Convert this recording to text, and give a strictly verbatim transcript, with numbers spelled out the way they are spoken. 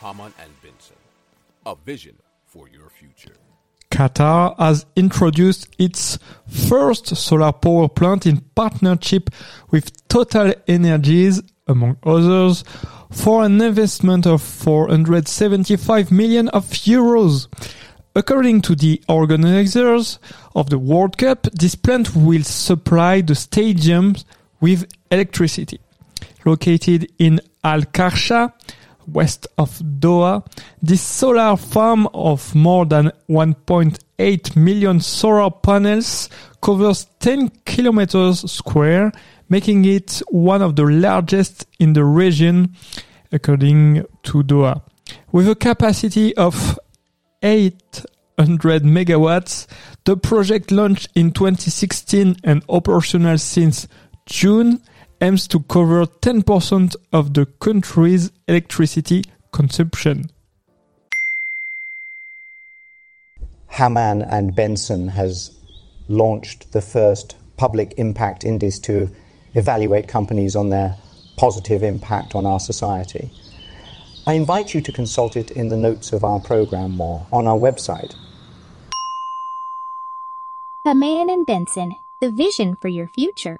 Hamann and Benson. A vision for your future. Qatar has introduced its first solar power plant in partnership with TotalEnergies, among others, for an investment of four hundred seventy-five million of euros. According to the organizers of the World Cup, this plant will supply the stadiums with electricity. Located in Al-Karsha, west of Doha, this solar farm of more than one point eight million solar panels covers ten kilometers square, making it one of the largest in the region, according to Doha. With a capacity of eight hundred megawatts, the project, launched in twenty sixteen and operational since June, aims to cover ten percent of the country's electricity consumption. Hamann and Benson has launched the first public impact index to evaluate companies on their positive impact on our society. I invite you to consult it in the notes of our programme or on our website. Hamann and Benson, the vision for your future.